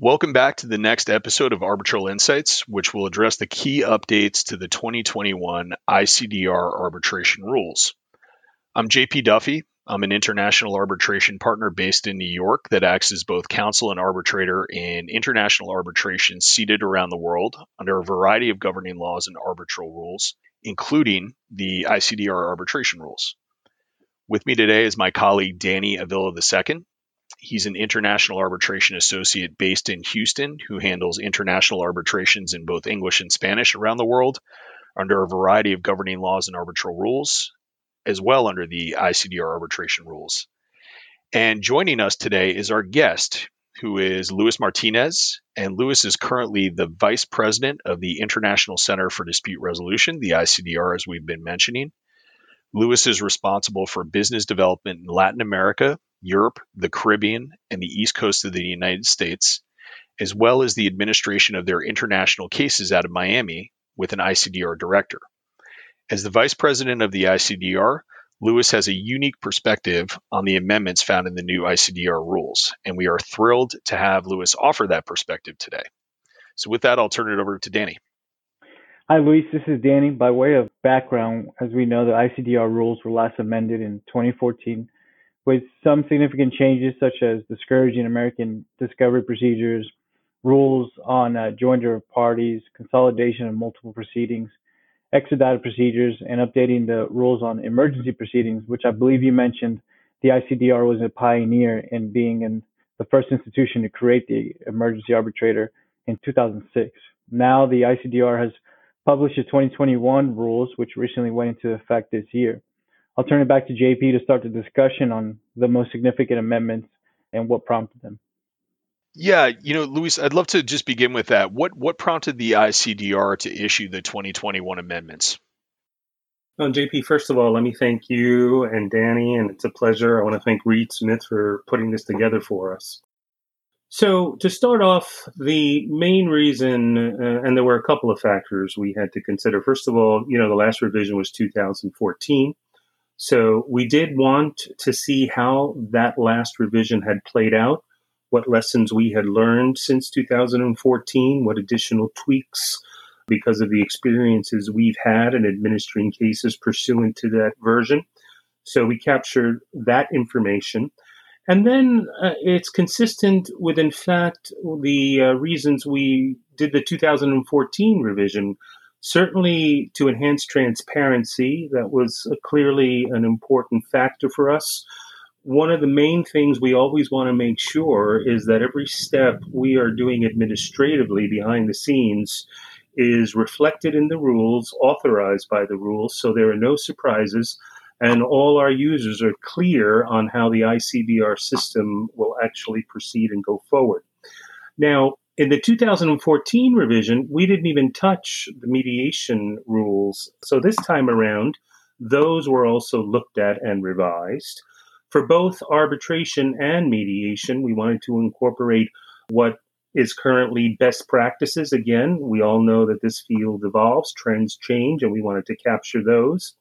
Welcome back to the next episode of Arbitral Insights, which will address the key updates to the 2021 ICDR arbitration rules. I'm JP Duffy. I'm an international arbitration partner based in New York that acts as both counsel and arbitrator in international arbitration seated around the world under a variety of governing laws and arbitral rules, including the ICDR arbitration rules. With me today is my colleague, Danny Avila II. He's an international arbitration associate based in Houston who handles international arbitrations in both English and Spanish around the world under a variety of governing laws and arbitral rules, as well under the ICDR arbitration rules. And joining us today is our guest, who is Luis Martinez. And Luis is currently the vice president of the International Center for Dispute Resolution, the ICDR, as we've been mentioning. Luis is responsible for business development in Latin America, Europe, the Caribbean, and the East Coast of the United States, as well as the administration of their international cases out of Miami with an ICDR director. As the vice president of the ICDR, Luis has a unique perspective on the amendments found in the new ICDR rules, and we are thrilled to have Luis offer that perspective today. So with that, I'll turn it over to Danny. Hi, Luis. This is Danny. By way of background, as we know, the ICDR rules were last amended in 2014 with some significant changes such as discouraging American discovery procedures, rules on joinder of parties, consolidation of multiple proceedings, expedited procedures, and updating the rules on emergency proceedings, which I believe you mentioned the ICDR was a pioneer in being in the first institution to create the emergency arbitrator in 2006. Now the ICDR has published the 2021 rules, which recently went into effect this year. I'll turn it back to JP to start the discussion on the most significant amendments and what prompted them. Yeah, Luis, I'd love to just begin with that. What prompted the ICDR to issue the 2021 amendments? Well, JP, first of all, let me thank you and Danny, and it's a pleasure. I want to thank Reed Smith for putting this together for us. So to start off, the main reason, and there were a couple of factors we had to consider. First of all, the last revision was 2014. So we did want to see how that last revision had played out, what lessons we had learned since 2014, what additional tweaks because of the experiences we've had in administering cases pursuant to that version. So we captured that information. And then it's consistent with, in fact, the reasons we did the 2014 revision, certainly to enhance transparency. That was clearly an important factor for us. One of the main things we always want to make sure is that every step we are doing administratively behind the scenes is reflected in the rules, authorized by the rules, so there are no surprises. And all our users are clear on how the ICDR system will actually proceed and go forward. Now, in the 2014 revision, we didn't even touch the mediation rules. So this time around, those were also looked at and revised. For both arbitration and mediation, we wanted to incorporate what is currently best practices. Again, we all know that this field evolves, trends change, and we wanted to capture those.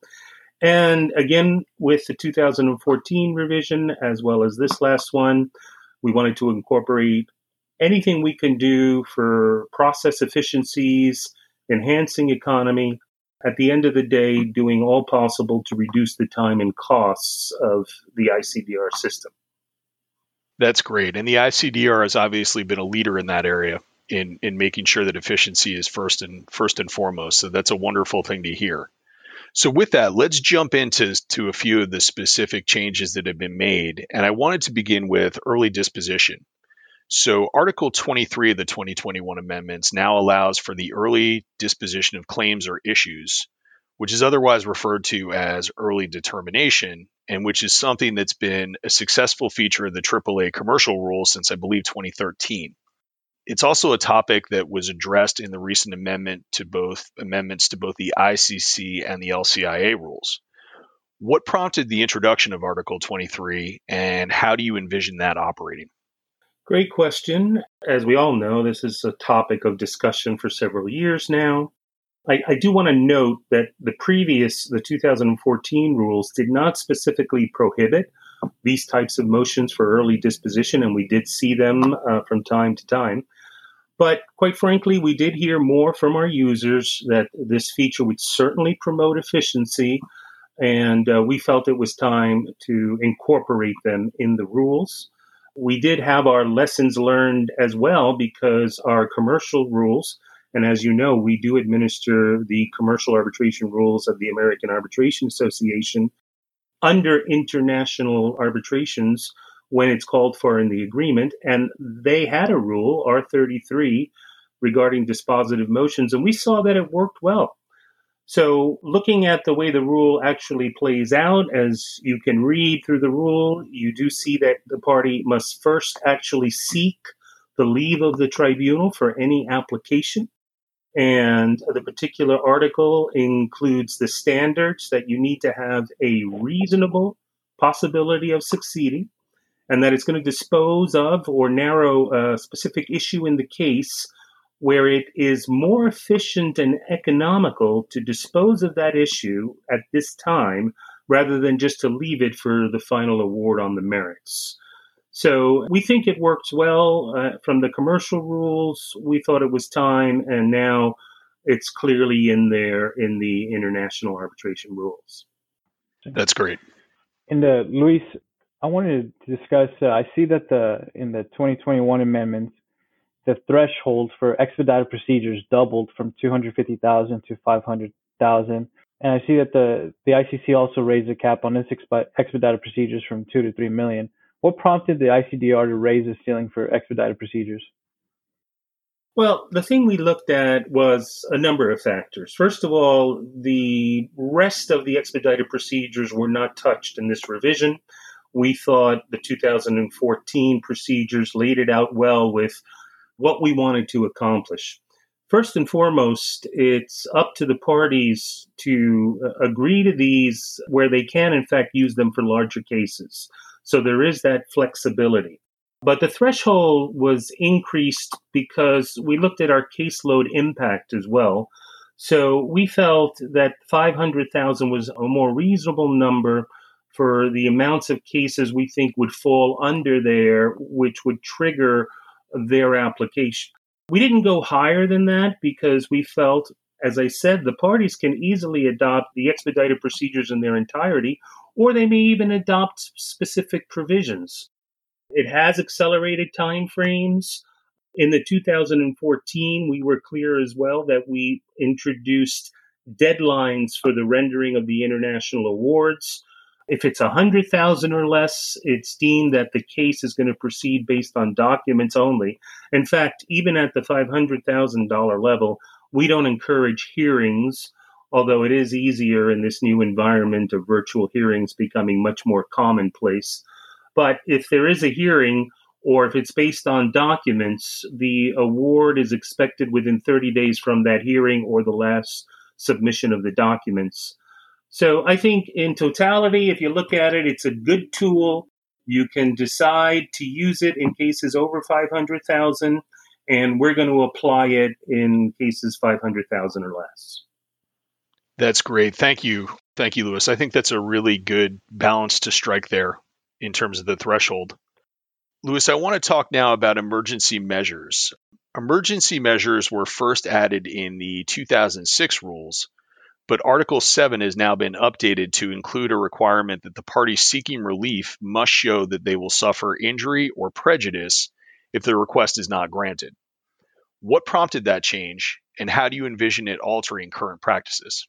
And again, with the 2014 revision, as well as this last one, we wanted to incorporate anything we can do for process efficiencies, enhancing economy, at the end of the day, doing all possible to reduce the time and costs of the ICDR system. That's great. And the ICDR has obviously been a leader in that area in making sure that efficiency is first and foremost. So that's a wonderful thing to hear. So with that, let's jump into a few of the specific changes that have been made. And I wanted to begin with early disposition. So Article 23 of the 2021 amendments now allows for the early disposition of claims or issues, which is otherwise referred to as early determination, and which is something that's been a successful feature of the AAA commercial rule since, I believe, 2013. It's also a topic that was addressed in the recent amendments to both the ICC and the LCIA rules. What prompted the introduction of Article 23, and how do you envision that operating? Great question. As we all know, this is a topic of discussion for several years now. I do want to note that the 2014 rules did not specifically prohibit these types of motions for early disposition, and we did see them from time to time. But quite frankly, we did hear more from our users that this feature would certainly promote efficiency, and we felt it was time to incorporate them in the rules. We did have our lessons learned as well, because our commercial rules, and as you know, we do administer the commercial arbitration rules of the American Arbitration Association under international arbitrations when it's called for in the agreement. And they had a rule, R33, regarding dispositive motions, and we saw that it worked well. So looking at the way the rule actually plays out, as you can read through the rule, you do see that the party must first actually seek the leave of the tribunal for any application. And the particular article includes the standards that you need to have a reasonable possibility of succeeding, and that it's going to dispose of or narrow a specific issue in the case where it is more efficient and economical to dispose of that issue at this time rather than just to leave it for the final award on the merits. So we think it works well from the commercial rules. We thought it was time, and now it's clearly in there in the international arbitration rules. That's great. And Luis, I wanted to discuss, I see that in the 2021 amendments, the threshold for expedited procedures doubled from $250,000 to $500,000. And I see that the ICC also raised the cap on its expedited procedures from $2 to $3 million. What prompted the ICDR to raise the ceiling for expedited procedures? Well, the thing we looked at was a number of factors. First of all, the rest of the expedited procedures were not touched in this revision. We thought the 2014 procedures laid it out well with what we wanted to accomplish. First and foremost, it's up to the parties to agree to these where they can, in fact, use them for larger cases. So there is that flexibility. But the threshold was increased because we looked at our caseload impact as well. So we felt that 500,000 was a more reasonable number for the amounts of cases we think would fall under there, which would trigger their application. We didn't go higher than that because we felt, as I said, the parties can easily adopt the expedited procedures in their entirety, or they may even adopt specific provisions. It has accelerated timeframes. In the 2014, we were clear as well that we introduced deadlines for the rendering of the international awards. If it's 100,000 or less, it's deemed that the case is going to proceed based on documents only. In fact, even at the $500,000 level, we don't encourage hearings, although it is easier in this new environment of virtual hearings becoming much more commonplace. But if there is a hearing, or if it's based on documents, the award is expected within 30 days from that hearing or the last submission of the documents. So I think in totality, if you look at it, it's a good tool. You can decide to use it in cases over 500,000, and we're going to apply it in cases 500,000 or less. That's great. Thank you. Thank you, Luis. I think that's a really good balance to strike there in terms of the threshold. Luis, I want to talk now about emergency measures. Emergency measures were first added in the 2006 rules, but Article 7 has now been updated to include a requirement that the party seeking relief must show that they will suffer injury or prejudice if the request is not granted. What prompted that change, and how do you envision it altering current practices?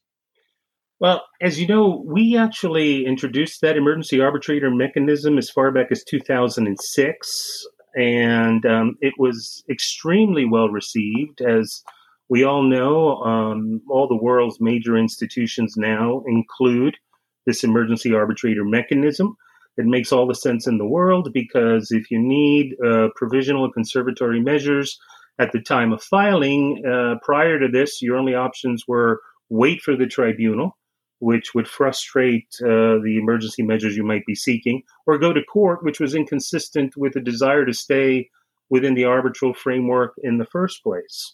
Well, as you know, we actually introduced that emergency arbitrator mechanism as far back as 2006, and it was extremely well received. As we all know, all the world's major institutions now include this emergency arbitrator mechanism. It makes all the sense in the world because if you need provisional and conservatory measures at the time of filing. Prior to this, your only options were wait for the tribunal, which would frustrate the emergency measures you might be seeking, or go to court, which was inconsistent with the desire to stay within the arbitral framework in the first place.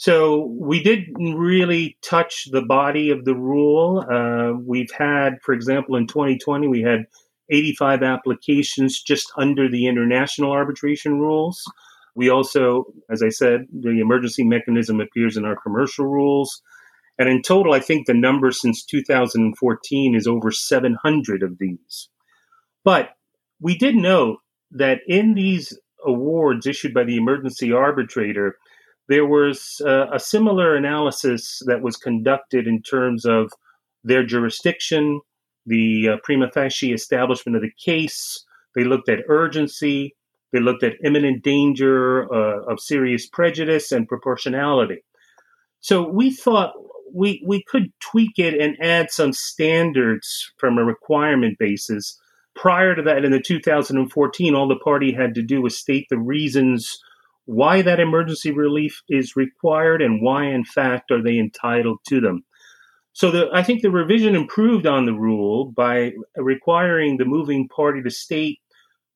So we didn't really touch the body of the rule. We've had, for example, in 2020, we had 85 applications just under the international arbitration rules. We also, as I said, the emergency mechanism appears in our commercial rules. And in total, I think the number since 2014 is over 700 of these. But we did note that in these awards issued by the emergency arbitrator, there was a similar analysis that was conducted in terms of their jurisdiction, the prima facie establishment of the case. They looked at urgency. They looked at imminent danger of serious prejudice and proportionality. So we thought we could tweak it and add some standards from a requirement basis. Prior to that, in the 2014, all the party had to do was state the reasons why that emergency relief is required and why, in fact, are they entitled to them. So I think the revision improved on the rule by requiring the moving party to state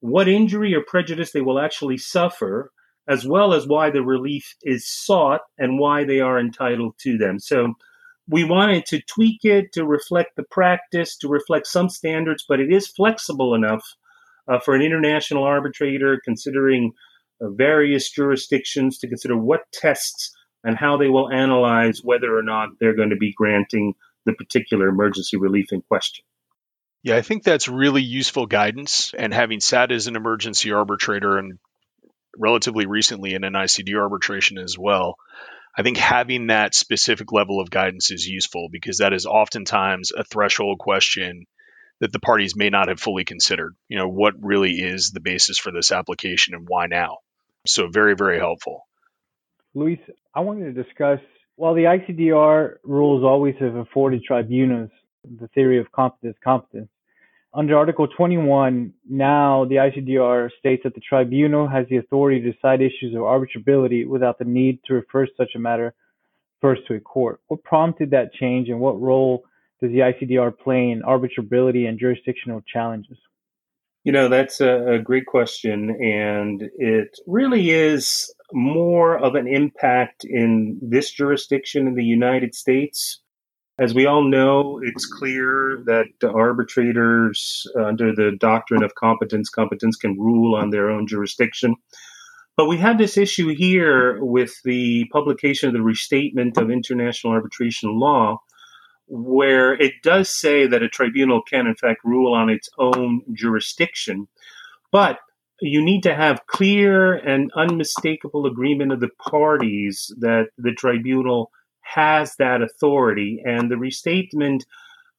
what injury or prejudice they will actually suffer, as well as why the relief is sought and why they are entitled to them. So we wanted to tweak it to reflect the practice, to reflect some standards, but it is flexible enough for an international arbitrator considering various jurisdictions to consider what tests and how they will analyze whether or not they're going to be granting the particular emergency relief in question. Yeah, I think that's really useful guidance. And having sat as an emergency arbitrator and relatively recently in an ICD arbitration as well, I think having that specific level of guidance is useful because that is oftentimes a threshold question that the parties may not have fully considered. You know, what really is the basis for this application and why now? So very, very helpful. Luis, I wanted to discuss, while the ICDR rules always have afforded tribunals the theory of competence, under Article 21, now the ICDR states that the tribunal has the authority to decide issues of arbitrability without the need to refer such a matter first to a court. What prompted that change and what role does the ICDR play in arbitrability and jurisdictional challenges? You know, that's a great question, and it really is more of an impact in this jurisdiction in the United States. As we all know, it's clear that the arbitrators, under the doctrine of competence can rule on their own jurisdiction. But we have this issue here with the publication of the Restatement of International Arbitration Law, where it does say that a tribunal can, in fact, rule on its own jurisdiction. But you need to have clear and unmistakable agreement of the parties that the tribunal has that authority. And the restatement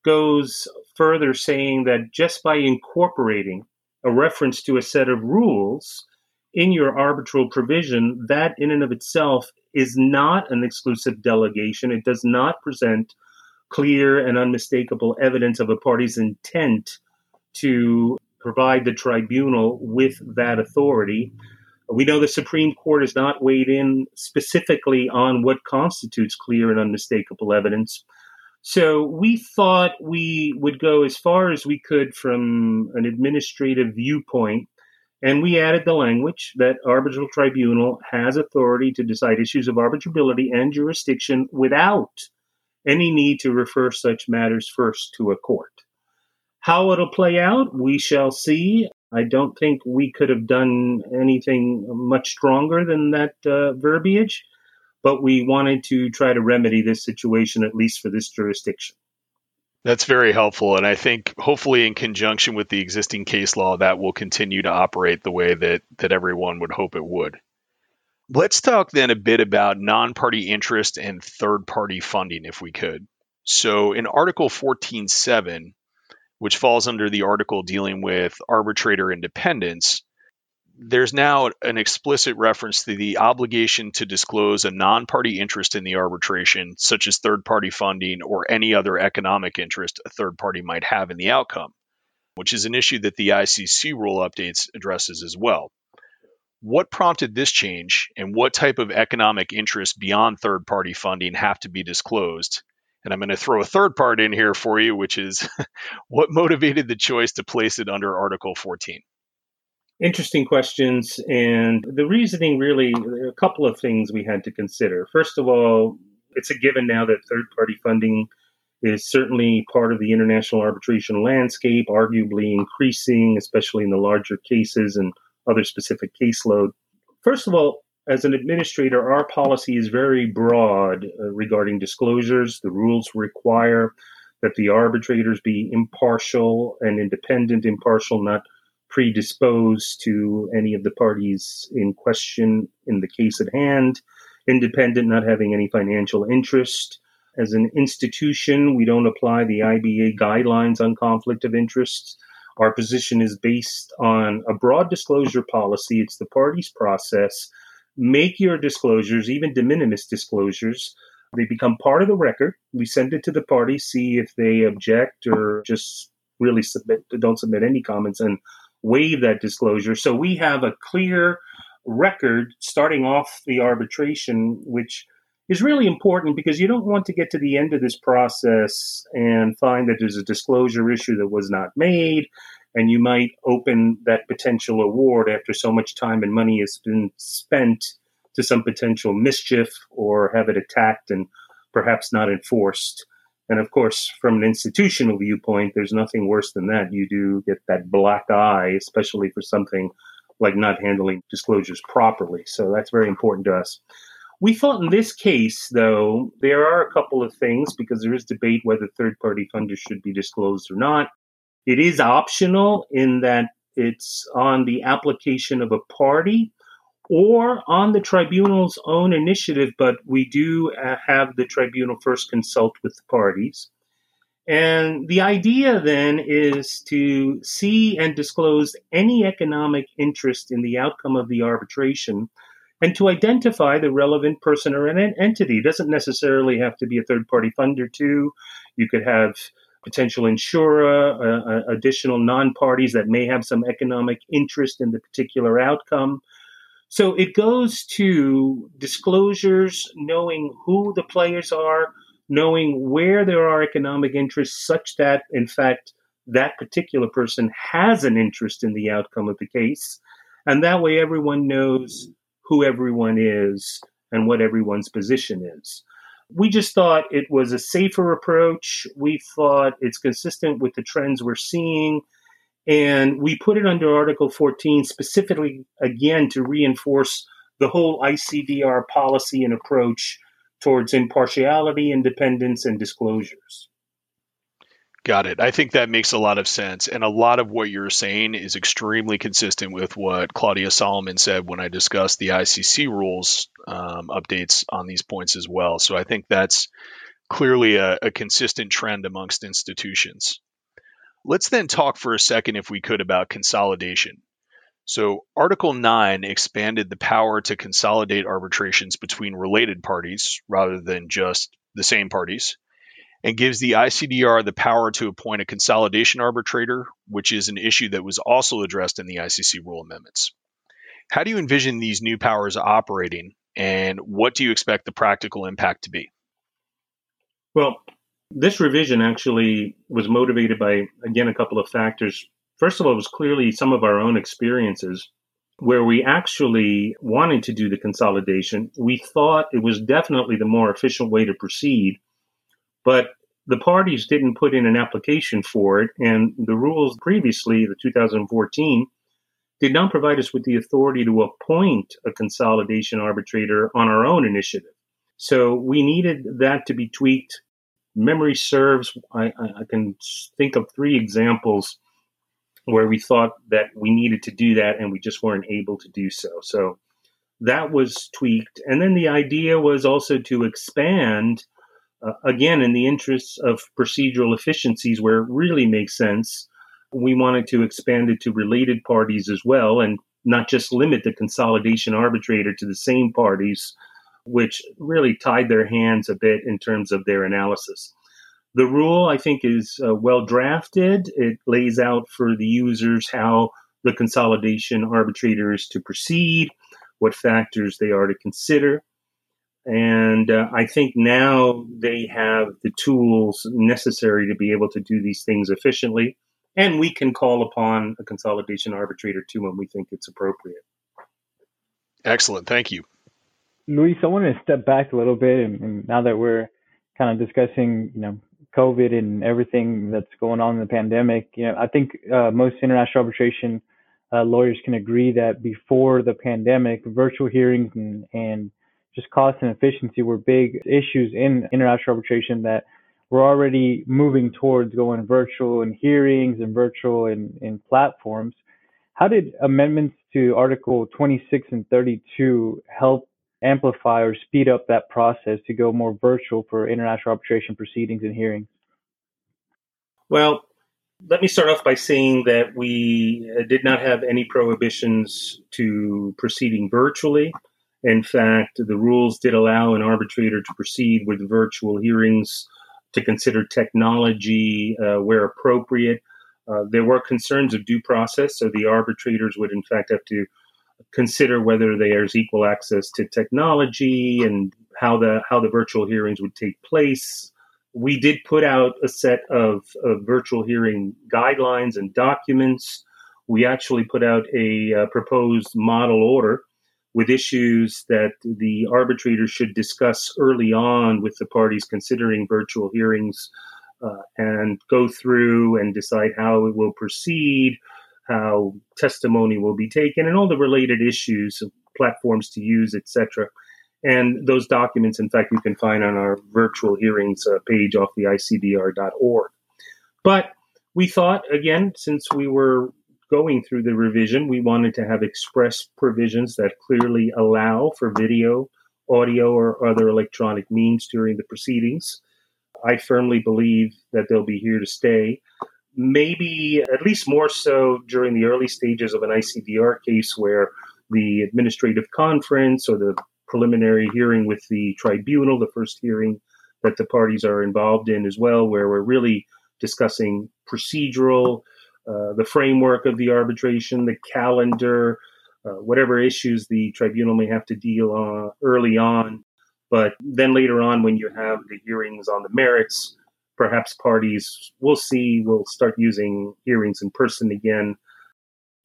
goes further saying that just by incorporating a reference to a set of rules in your arbitral provision, that in and of itself is not an exclusive delegation. It does not present clear and unmistakable evidence of a party's intent to provide the tribunal with that authority. We know the Supreme Court has not weighed in specifically on what constitutes clear and unmistakable evidence. So we thought we would go as far as we could from an administrative viewpoint, and we added the language that arbitral tribunal has authority to decide issues of arbitrability and jurisdiction without any need to refer such matters first to a court. How it'll play out, we shall see. I don't think we could have done anything much stronger than that verbiage, but we wanted to try to remedy this situation, at least for this jurisdiction. That's very helpful. And I think hopefully in conjunction with the existing case law, that will continue to operate the way that everyone would hope it would. Let's talk then a bit about non-party interest and third-party funding, if we could. So in Article 14.7, which falls under the article dealing with arbitrator independence, there's now an explicit reference to the obligation to disclose a non-party interest in the arbitration, such as third-party funding or any other economic interest a third party might have in the outcome, which is an issue that the ICC rule updates addresses as well. What prompted this change, and what type of economic interest beyond third-party funding have to be disclosed? And I'm going to throw a third part in here for you, which is what motivated the choice to place it under Article 14? Interesting questions. And the reasoning, really, a couple of things we had to consider. First of all, it's a given now that third-party funding is certainly part of the international arbitration landscape, arguably increasing, especially in the larger cases and other specific caseload. First of all, as an administrator, our policy is very broad regarding disclosures. The rules require that the arbitrators be impartial and independent, impartial, not predisposed to any of the parties in question in the case at hand, independent, not having any financial interest. As an institution, we don't apply the IBA guidelines on conflict of interest. Our position is based on a broad disclosure policy. It's the parties' process. Make your disclosures, even de minimis disclosures. They become part of the record. We send it to the parties, see if they object or just really don't submit any comments and waive that disclosure. So we have a clear record starting off the arbitration, which is really important because you don't want to get to the end of this process and find that there's a disclosure issue that was not made, and you might open that potential award after so much time and money has been spent to some potential mischief or have it attacked and perhaps not enforced. And of course, from an institutional viewpoint, there's nothing worse than that. You do get that black eye, especially for something like not handling disclosures properly. So that's very important to us. We thought in this case, though, there are a couple of things because there is debate whether third-party funders should be disclosed or not. It is optional in that it's on the application of a party or on the tribunal's own initiative, but we do have the tribunal first consult with the parties. And the idea then is to see and disclose any economic interest in the outcome of the arbitration and to identify the relevant person or an entity. It doesn't necessarily have to be a third-party funder, too. You could have potential insurer, additional non-parties that may have some economic interest in the particular outcome. So it goes to disclosures, knowing who the players are, knowing where there are economic interests such that, in fact, that particular person has an interest in the outcome of the case. And that way everyone knows who everyone is and what everyone's position is. We just thought it was a safer approach. We thought it's consistent with the trends we're seeing. And we put it under Article 14 specifically, again, to reinforce the whole ICDR policy and approach towards impartiality, independence, and disclosures. Got it. I think that makes a lot of sense. And a lot of what you're saying is extremely consistent with what Claudia Solomon said when I discussed the ICC rules updates on these points as well. So I think that's clearly a consistent trend amongst institutions. Let's then talk for a second, if we could, about consolidation. So Article 9 expanded the power to consolidate arbitrations between related parties rather than just the same parties, and gives the ICDR the power to appoint a consolidation arbitrator, which is an issue that was also addressed in the ICC rule amendments. How do you envision these new powers operating, and what do you expect the practical impact to be? Well, this revision actually was motivated by, again, a couple of factors. First of all, it was clearly some of our own experiences where we actually wanted to do the consolidation. We thought it was definitely the more efficient way to proceed, but the parties didn't put in an application for it, and the rules previously, the 2014, did not provide us with the authority to appoint a consolidation arbitrator on our own initiative. So we needed that to be tweaked. Memory serves, I can think of three examples where we thought that we needed to do that, and we just weren't able to do so. So that was tweaked. And then the idea was also to expand, again, in the interests of procedural efficiencies where it really makes sense. We wanted to expand it to related parties as well and not just limit the consolidation arbitrator to the same parties, which really tied their hands a bit in terms of their analysis. The rule, I think, is well drafted. It lays out for the users how the consolidation arbitrators to proceed, what factors they are to consider. And I think now they have the tools necessary to be able to do these things efficiently. And we can call upon a consolidation arbitrator, too, when we think it's appropriate. Excellent. Thank you. Luis, I want to step back a little bit. And now that we're kind of discussing, you know, COVID and everything that's going on in the pandemic, you know, I think most international arbitration lawyers can agree that before the pandemic, virtual hearings and just cost and efficiency were big issues in international arbitration that we're already moving towards going virtual in hearings and virtual in platforms. How did amendments to Article 26 and 32 help amplify or speed up that process to go more virtual for international arbitration proceedings and hearings? Well, let me start off by saying that we did not have any prohibitions to proceeding virtually. In fact, the rules did allow an arbitrator to proceed with virtual hearings, to consider technology where appropriate. There were concerns of due process, so the arbitrators would in fact have to consider whether there's equal access to technology and how the virtual hearings would take place. We did put out a set of virtual hearing guidelines and documents. We actually put out a proposed model order with issues that the arbitrator should discuss early on with the parties considering virtual hearings and go through and decide how it will proceed, how testimony will be taken, and all the related issues, platforms to use, etc. And those documents, in fact, you can find on our virtual hearings page off the icdr.org. But we thought, again, since we were going through the revision, we wanted to have express provisions that clearly allow for video, audio, or other electronic means during the proceedings. I firmly believe that they'll be here to stay, maybe at least more so during the early stages of an ICDR case where the administrative conference or the preliminary hearing with the tribunal, the first hearing that the parties are involved in as well, where we're really discussing procedural the framework of the arbitration, the calendar, whatever issues the tribunal may have to deal on early on. But then later on, when you have the hearings on the merits, perhaps parties, we'll see, will start using hearings in person again.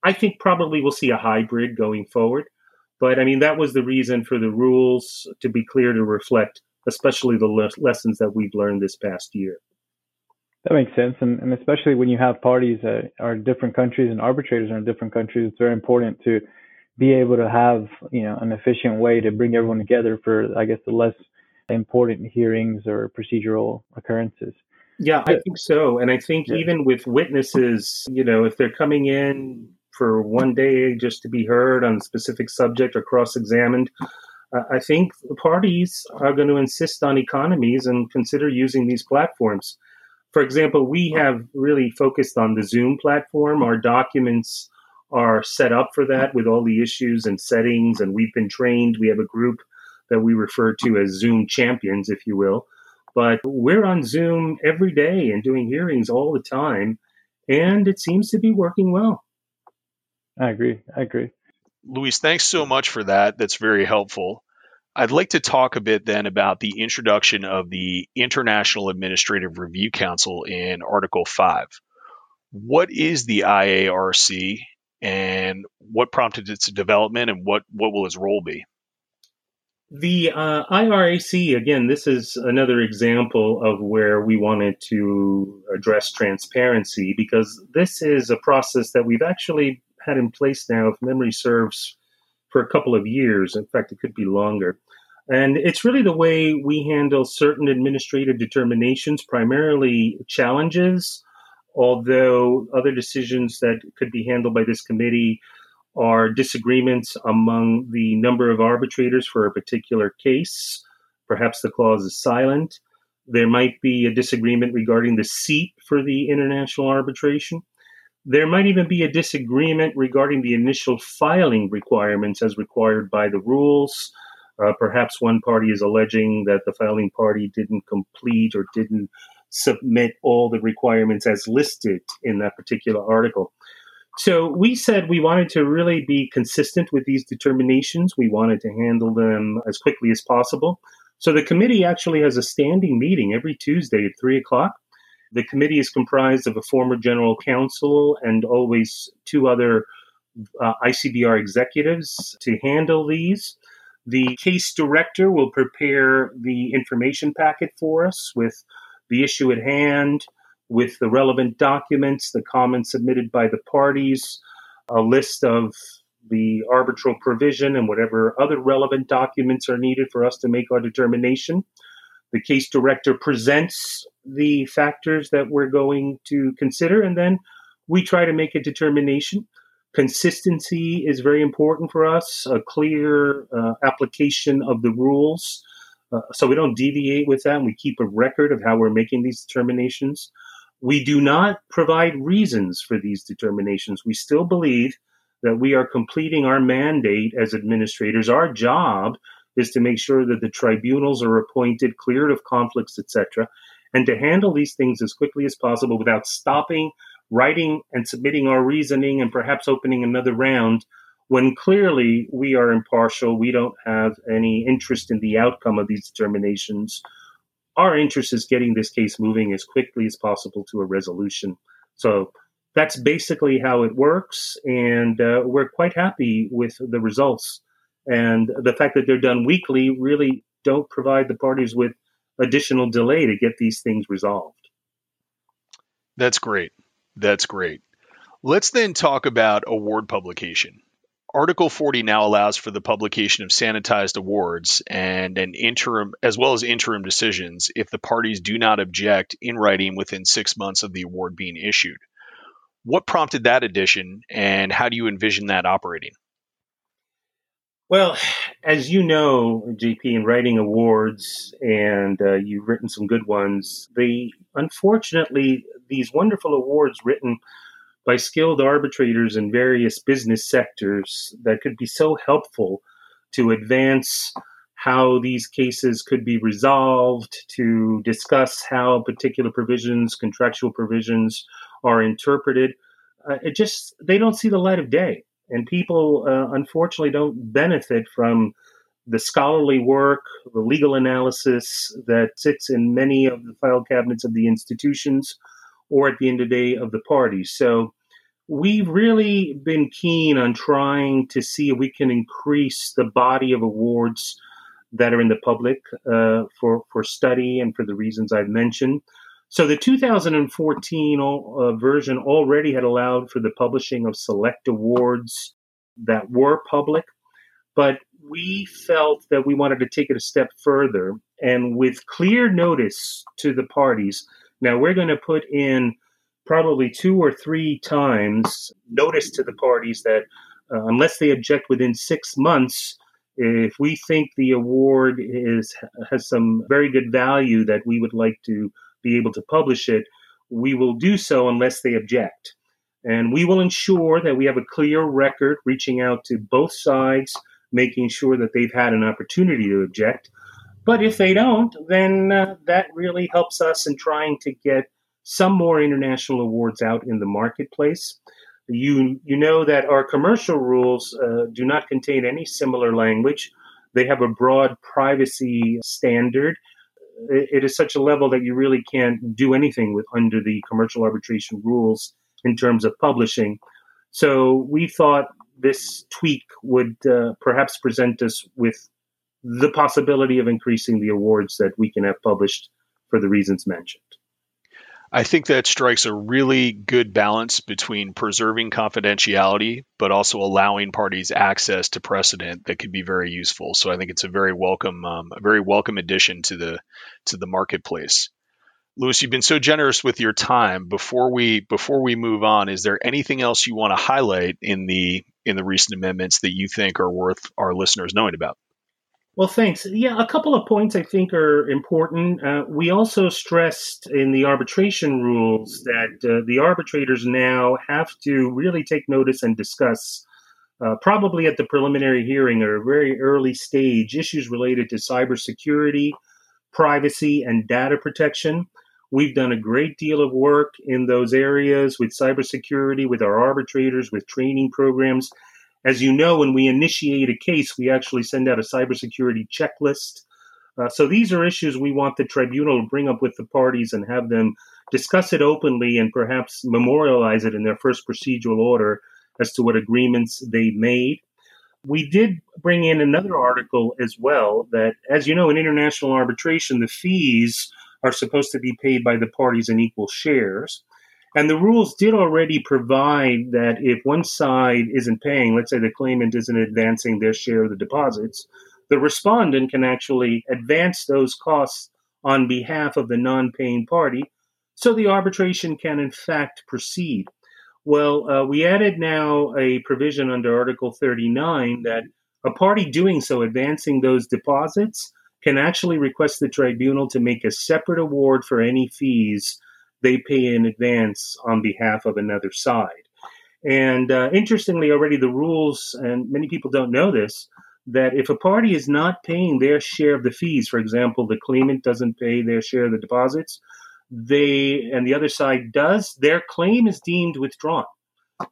I think probably we'll see a hybrid going forward. But I mean, that was the reason for the rules to be clear to reflect, especially the lessons that we've learned this past year. That makes sense. And especially when you have parties that are different countries and arbitrators are in different countries, it's very important to be able to have, you know, an efficient way to bring everyone together for, I guess, the less important hearings or procedural occurrences. Yeah, I think so. And I think even with witnesses, you know, if they're coming in for one day just to be heard on a specific subject or cross-examined, I think the parties are going to insist on economies and consider using these platforms. For example, we have really focused on the Zoom platform. Our documents are set up for that with all the issues and settings, and we've been trained. We have a group that we refer to as Zoom champions, if you will. But we're on Zoom every day and doing hearings all the time, and it seems to be working well. I agree. Luis, thanks so much for that. That's very helpful. I'd like to talk a bit then about the introduction of the International Administrative Review Council in Article 5. What is the IARC and what prompted its development and what will its role be? The IRAC, again, this is another example of where we wanted to address transparency because this is a process that we've actually had in place now, if memory serves, for a couple of years. In fact, it could be longer. And it's really the way we handle certain administrative determinations, primarily challenges, although other decisions that could be handled by this committee are disagreements among the number of arbitrators for a particular case. Perhaps the clause is silent. There might be a disagreement regarding the seat for the international arbitration. There might even be a disagreement regarding the initial filing requirements as required by the rules. Perhaps one party is alleging that the filing party didn't complete or didn't submit all the requirements as listed in that particular article. So we said we wanted to really be consistent with these determinations. We wanted to handle them as quickly as possible. So the committee actually has a standing meeting every Tuesday at 3:00. The committee is comprised of a former general counsel and always two other ICBR executives to handle these. The case director will prepare the information packet for us with the issue at hand, with the relevant documents, the comments submitted by the parties, a list of the arbitral provision and whatever other relevant documents are needed for us to make our determination. The case director presents the factors that we're going to consider, and then we try to make a determination. Consistency is very important for us, a clear application of the rules. So we don't deviate with that, and we keep a record of how we're making these determinations. We do not provide reasons for these determinations. We still believe that we are completing our mandate as administrators. Our job is to make sure that the tribunals are appointed, cleared of conflicts, etc., and to handle these things as quickly as possible without stopping, writing, and submitting our reasoning and perhaps opening another round when clearly we are impartial. We don't have any interest in the outcome of these determinations. Our interest is getting this case moving as quickly as possible to a resolution. So that's basically how it works, and we're quite happy with the results. And the fact that they're done weekly really don't provide the parties with additional delay to get these things resolved. That's great. That's great. Let's then talk about award publication. Article 40 now allows for the publication of sanitized awards and an interim, as well as interim decisions, if the parties do not object in writing within 6 months of the award being issued. What prompted that addition, and how do you envision that operating? Well, as you know, JP, in writing awards, and you've written some good ones, unfortunately, these wonderful awards written by skilled arbitrators in various business sectors that could be so helpful to advance how these cases could be resolved, to discuss how particular provisions, contractual provisions are interpreted, they don't see the light of day. And people, unfortunately, don't benefit from the scholarly work, the legal analysis that sits in many of the file cabinets of the institutions or at the end of the day of the parties. So we've really been keen on trying to see if we can increase the body of awards that are in the public for study and for the reasons I've mentioned. So the 2014 version already had allowed for the publishing of select awards that were public, but we felt that we wanted to take it a step further, and with clear notice to the parties. Now, we're going to put in probably 2 or 3 times notice to the parties that unless they object within 6 months, if we think the award has some very good value that we would like to be able to publish it, we will do so unless they object. And we will ensure that we have a clear record reaching out to both sides, making sure that they've had an opportunity to object. But if they don't, then that really helps us in trying to get some more international awards out in the marketplace. You know that our commercial rules do not contain any similar language. They have a broad privacy standard. It is such a level that you really can't do anything with under the commercial arbitration rules in terms of publishing. So we thought this tweak would perhaps present us with the possibility of increasing the awards that we can have published for the reasons mentioned. I think that strikes a really good balance between preserving confidentiality, but also allowing parties access to precedent that could be very useful. So I think it's a very welcome addition to the marketplace. Luis, you've been so generous with your time. Before we move on, is there anything else you want to highlight in the recent amendments that you think are worth our listeners knowing about? Well, thanks. Yeah, a couple of points I think are important. We also stressed in the arbitration rules that the arbitrators now have to really take notice and discuss, probably at the preliminary hearing or a very early stage, issues related to cybersecurity, privacy, and data protection. We've done a great deal of work in those areas with cybersecurity, with our arbitrators, with training programs. As you know, when we initiate a case, we actually send out a cybersecurity checklist. So these are issues we want the tribunal to bring up with the parties and have them discuss it openly and perhaps memorialize it in their first procedural order as to what agreements they made. We did bring in another article as well that, as you know, in international arbitration, the fees are supposed to be paid by the parties in equal shares. And the rules did already provide that if one side isn't paying, let's say the claimant isn't advancing their share of the deposits, the respondent can actually advance those costs on behalf of the non-paying party, so the arbitration can, in fact, proceed. Well, we added now a provision under Article 39 that a party doing so, advancing those deposits, can actually request the tribunal to make a separate award for any fees they pay in advance on behalf of another side. And interestingly, already the rules, and many people don't know this, that if a party is not paying their share of the fees, for example, the claimant doesn't pay their share of the deposits, and the other side does, their claim is deemed withdrawn.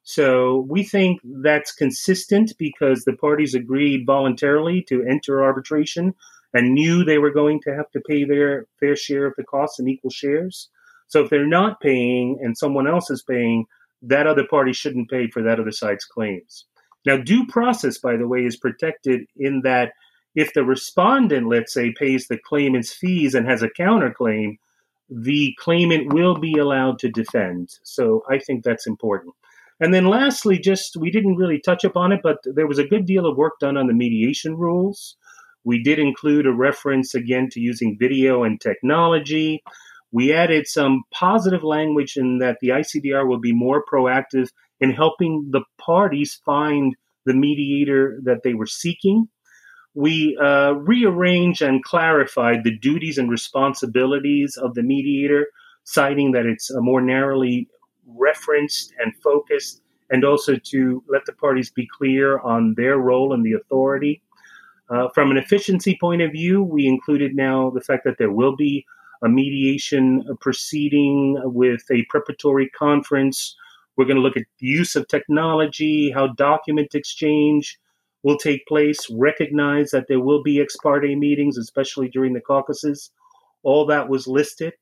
So we think that's consistent because the parties agreed voluntarily to enter arbitration and knew they were going to have to pay their fair share of the costs in equal shares. So if they're not paying and someone else is paying, that other party shouldn't pay for that other side's claims. Now, due process, by the way, is protected in that if the respondent, let's say, pays the claimant's fees and has a counterclaim, the claimant will be allowed to defend. So I think that's important. And then lastly, just we didn't really touch upon it, but there was a good deal of work done on the mediation rules. We did include a reference, again, to using video and technology. We added some positive language in that the ICDR will be more proactive in helping the parties find the mediator that they were seeking. We rearranged and clarified the duties and responsibilities of the mediator, citing that it's more narrowly referenced and focused, and also to let the parties be clear on their role and the authority. From an efficiency point of view, we included now the fact that there will be a mediation proceeding with a preparatory conference. We're going to look at the use of technology, how document exchange will take place, recognize that there will be ex parte meetings, especially during the caucuses. All that was listed.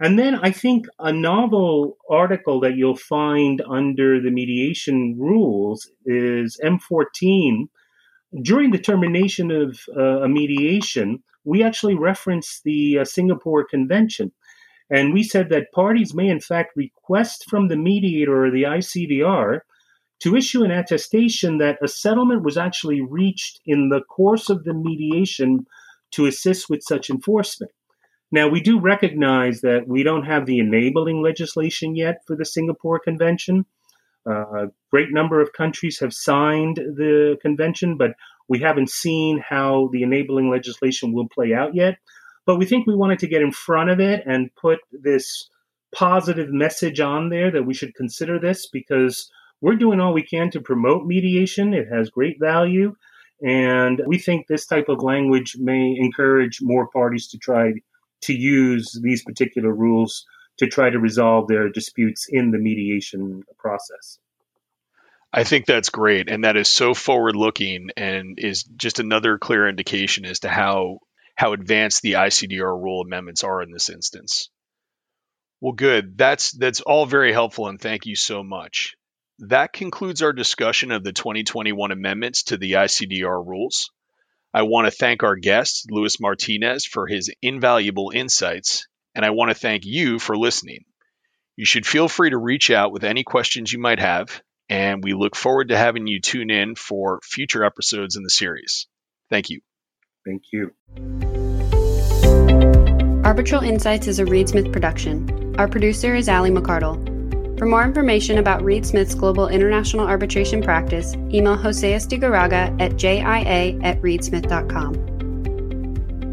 And then I think a novel article that you'll find under the mediation rules is M14. During the termination of a mediation, we actually referenced the Singapore Convention. And we said that parties may, in fact, request from the mediator or the ICDR to issue an attestation that a settlement was actually reached in the course of the mediation to assist with such enforcement. Now, we do recognize that we don't have the enabling legislation yet for the Singapore Convention. A great number of countries have signed the convention, but we haven't seen how the enabling legislation will play out yet. But we think we wanted to get in front of it and put this positive message on there that we should consider this because we're doing all we can to promote mediation. It has great value. And we think this type of language may encourage more parties to try to use these particular rules to try to resolve their disputes in the mediation process. I think that's great. And that is so forward-looking and is just another clear indication as to how advanced the ICDR rule amendments are in this instance. Well, good. That's all very helpful, and thank you so much. That concludes our discussion of the 2021 amendments to the ICDR rules. I want to thank our guest, Luis Martinez, for his invaluable insights, and I want to thank you for listening. You should feel free to reach out with any questions you might have, and we look forward to having you tune in for future episodes in the series. Thank you. Thank you. Arbitral Insights is a Reed Smith production. Our producer is Allie McArdle. For more information about Reed Smith's global international arbitration practice, email Jose Estigaraga at jia@reedsmith.com.